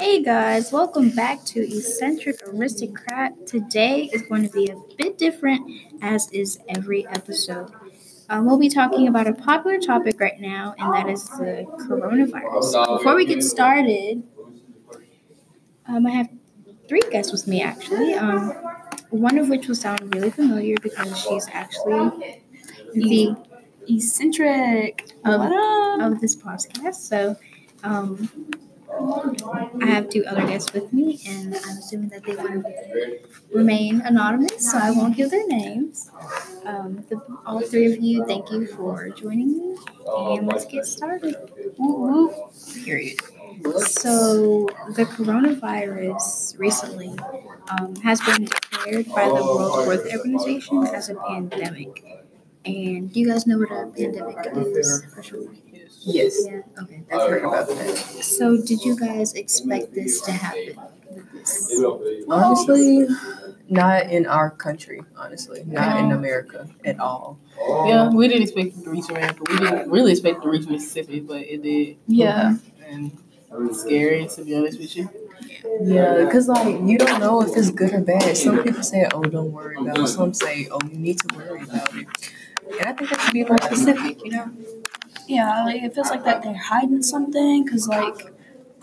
Hey guys, welcome back to Eccentric Aristocrat. Today is going to be a bit different, as is every episode. We'll be talking about a popular topic right now, and that is the coronavirus. Before we get started, I have three guests with me actually. One of which will sound really familiar because she's actually the eccentric of this podcast. So, I have two other guests with me, and I'm assuming that they want to remain anonymous, so I won't give their names. All three of you, thank you for joining me, and let's get started. Period. So, the coronavirus recently has been declared by the World Health Organization as a pandemic. And do you guys know what a pandemic is? Yes. Yeah. Okay, I've heard about that. So, did you guys expect this to happen? Honestly, not in our country. Honestly, not in America at all. Yeah, we didn't expect it to reach America. We didn't really expect it to reach Mississippi, but it did. Yeah. And it's scary, to be honest with you. Yeah, because, you don't know if it's good or bad. Some people say, oh, don't worry about it. Some say, oh, you need to worry about it. And I think that should be more specific, Yeah, it feels like that they're hiding something, because,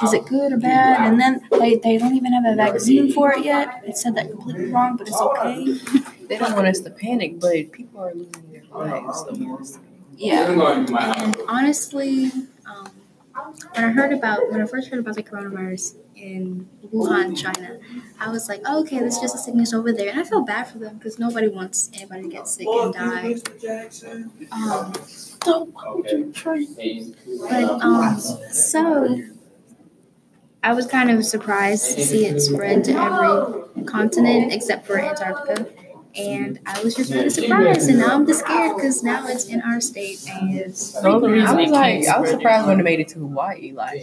is it good or bad? And then they don't even have a vaccine for it yet. It said that completely wrong, but it's okay. They don't want us to panic, but people are losing their lives. So. Yeah. And honestly, when I first heard about the coronavirus in Wuhan, China, I was like, oh, okay, that's just a sickness over there. And I feel bad for them because nobody wants anybody to get sick and die. So I was kind of surprised to see it spread to every continent except for Antarctica. And I was just really surprised, and now I'm just scared because now it's in our state. And I was surprised when it made it to Hawaii. What?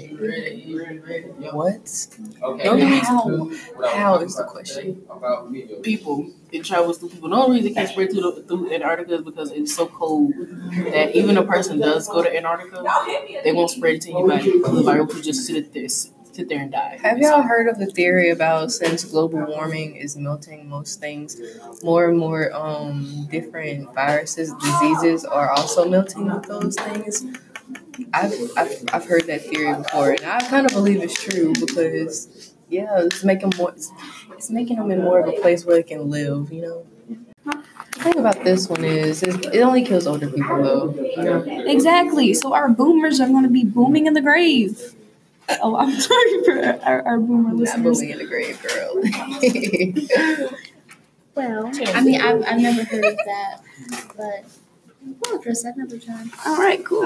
Okay. The only reason how is the question? People, it travels through people. The only reason it can't spread through Antarctica is because it's so cold that even a person does go to Antarctica, they won't spread it to anybody. The virus will just sit there and die. Have y'all heard of the theory about, since global warming is melting most things, more and more different viruses, diseases are also melting with those things? I've heard that theory before, and I kind of believe it's true because it's making them in more of a place where they can live. The thing about this one is it only kills older people though. Exactly. So our boomers are going to be booming in the grave. Oh, I'm sorry for our boomer listeners. Not booming in the grave, girl. Well, I've never heard of that, but we'll address that another time. All right, cool.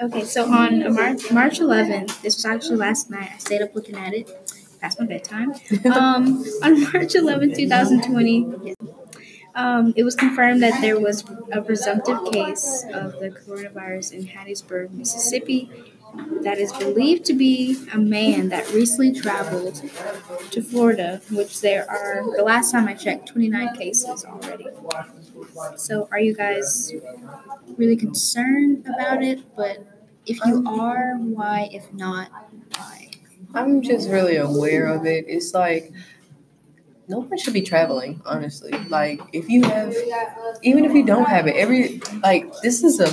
Okay, so on March 11th, this was actually last night. I stayed up looking at it past my bedtime. On March 11th, 2020, it was confirmed that there was a presumptive case of the coronavirus in Hattiesburg, Mississippi, that is believed to be a man that recently traveled to Florida, which there are, the last time I checked, 29 cases already. So are you guys really concerned about it? But if you are, why? If not, why? I'm just really aware of it. It's no one should be traveling, honestly. Even if you don't have it, this is a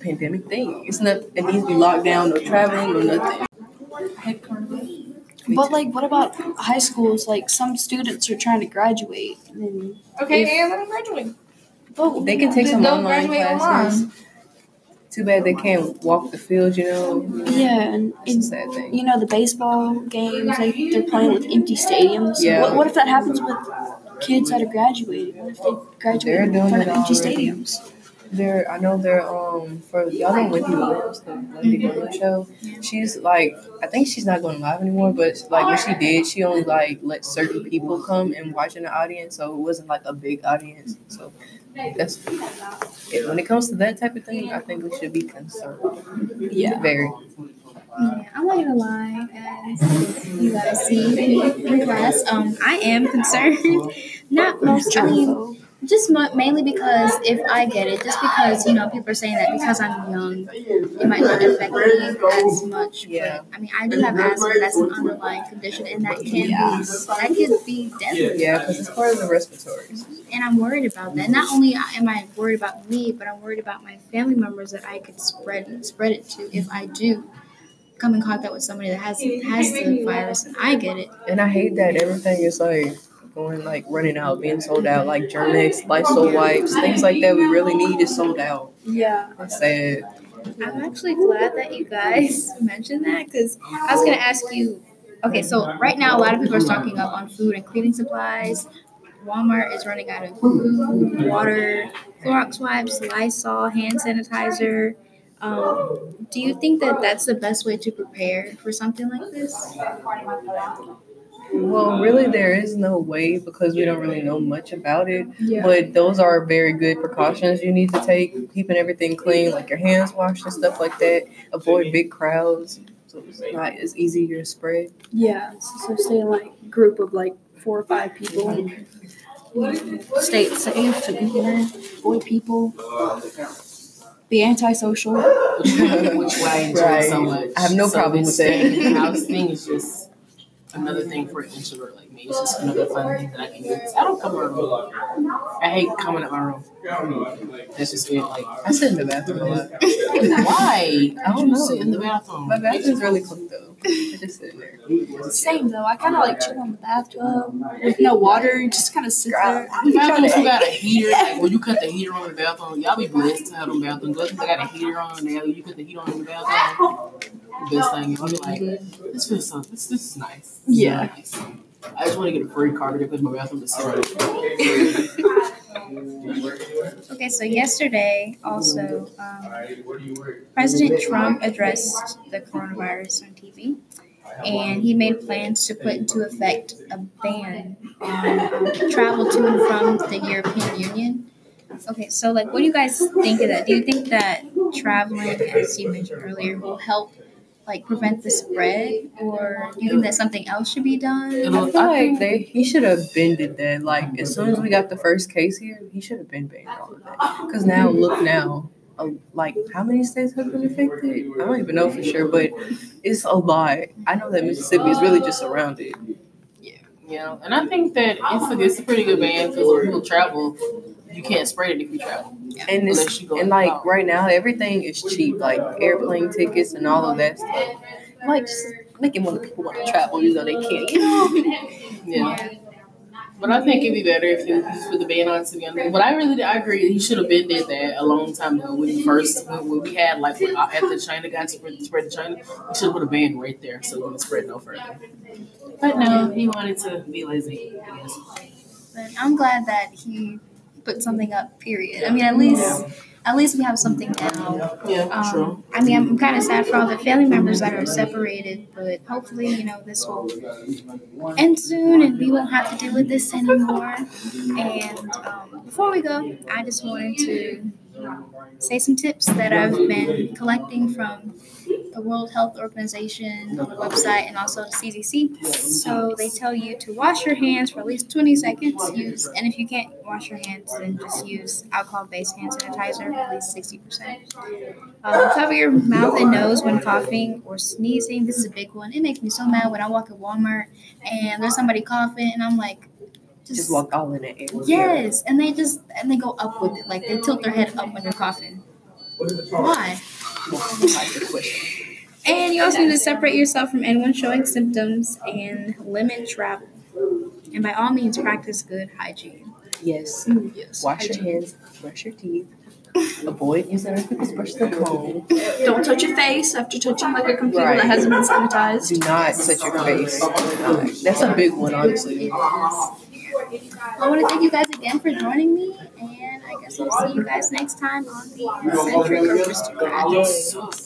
pandemic thing. It's not, it needs to be locked down, no traveling, no nothing. But what about high schools? Some students are trying to graduate. And let them graduate. But they can take some online classes. Online. Too bad they can't walk the field, Yeah, and it's a sad thing. The baseball games, they're playing with empty stadiums. Yeah. What if that happens with kids that are graduating? What if they graduate in front of empty stadiums? For y'all know Wendy Williams, the Wendy Williams show. She's I think she's not going live anymore, but when she did, she only let certain people come and watch in the audience, so it wasn't a big audience. So that's it. When it comes to that type of thing, I think we should be concerned. Yeah, very. Yeah, I'm not gonna lie, guys. You gotta see in class. I am concerned. Not most. Just mainly because if I get it, just because, people are saying that because I'm young, it might not affect me as much. But, I do have asthma. That's an underlying condition, and that can be deadly. Yeah, because it's part of the respiratory. And I'm worried about that. Not only am I worried about me, but I'm worried about my family members that I could spread it to if I do come in contact with somebody that has the virus and I get it. And I hate that everything is running out, being sold out, like Germ-X, Lysol wipes, things like that we really need is sold out. Yeah. That's sad. I'm actually glad that you guys mentioned that, because I was going to ask you, okay, so right now a lot of people are stocking up on food and cleaning supplies. Walmart is running out of food, water, Clorox wipes, Lysol, hand sanitizer. Do you think that that's the best way to prepare for something like this? Well, really, there is no way because we don't really know much about it. Yeah. But those are very good precautions you need to take, keeping everything clean, like your hands washed and stuff like that. Avoid big crowds so it's not as easy to spread. Yeah, so stay in a group of 4 or 5 people. Mm-hmm. Stay safe and avoid people. Be antisocial. Which I enjoy so much. I have no problem with that. House thing is just another thing for an introvert like me. It's just another fun thing that I can do. I don't come out of my room. I hate coming out my room. That's just it. I sit in the bathroom a lot. Why? I don't know. Sit in the bathroom. My bathroom's really clean though. I just sit in there. Same though. I kind of chill on the bathtub with no water. You just kind of sit there. If you got a heater, when you cut the heater on in the bathroom, y'all be blessed to have them bathrooms. If I got a heater on now, you cut the heat on in the bathroom. The best thing. I'm this feels so. This is nice. Yeah. Nice. I just want to get a free carpet because my bathroom is so Okay, so yesterday also, President Trump addressed the coronavirus on TV, and he made plans to put into effect a ban on travel to and from the European Union. Okay, so what do you guys think of that? Do you think that traveling, as you mentioned earlier, will help prevent the spread, or do you think that something else should be done? I feel he should have bended that. As soon as we got the first case here, he should have been banned all of that. Because now, look now, how many states have been affected? I don't even know for sure, but it's a lot. I know that Mississippi is really just surrounded. Yeah, and I think that it's a pretty good ban because when people travel, you can't spread it if you travel. Yeah. And right now, everything is cheap, airplane tickets and all of that stuff. Just making more people want to travel, they can't. Yeah. But I think it'd be better if they just put the ban on to be honest. But I agree. He should have been did that a long time ago when we had after China got spread to China, he should have put a ban right there so it wouldn't spread no further. But no, he wanted to be lazy. Yes. But I'm glad that he put something up. Period. I mean, at least we have something now. Yeah, true. I mean, I'm kind of sad for all the family members that are separated, but hopefully, this will end soon and we won't have to deal with this anymore. And before we go, I just wanted to say some tips that I've been collecting from the World Health Organization on the website and also the CDC. So they tell you to wash your hands for at least 20 seconds. And if you can't wash your hands, then just use alcohol-based hand sanitizer for at least 60%. Cover your mouth and nose when coughing or sneezing. This is a big one. It makes me so mad when I walk at Walmart and there's somebody coughing and I'm like, just walk all in it. Yes, and they go up with it. They tilt their head up when they're coughing. Why? And you also need to separate yourself from anyone showing symptoms and limit travel. And by all means, practice good hygiene. Yes. Yes. Wash your hands, brush your teeth, avoid using other people's brush their comb. Don't touch your face after touching a computer that hasn't been sanitized. Do not touch your face. That's a big one, honestly. I want to thank you guys again for joining me, and I guess I'll see you guys next time on the Eccentric Aristocrat.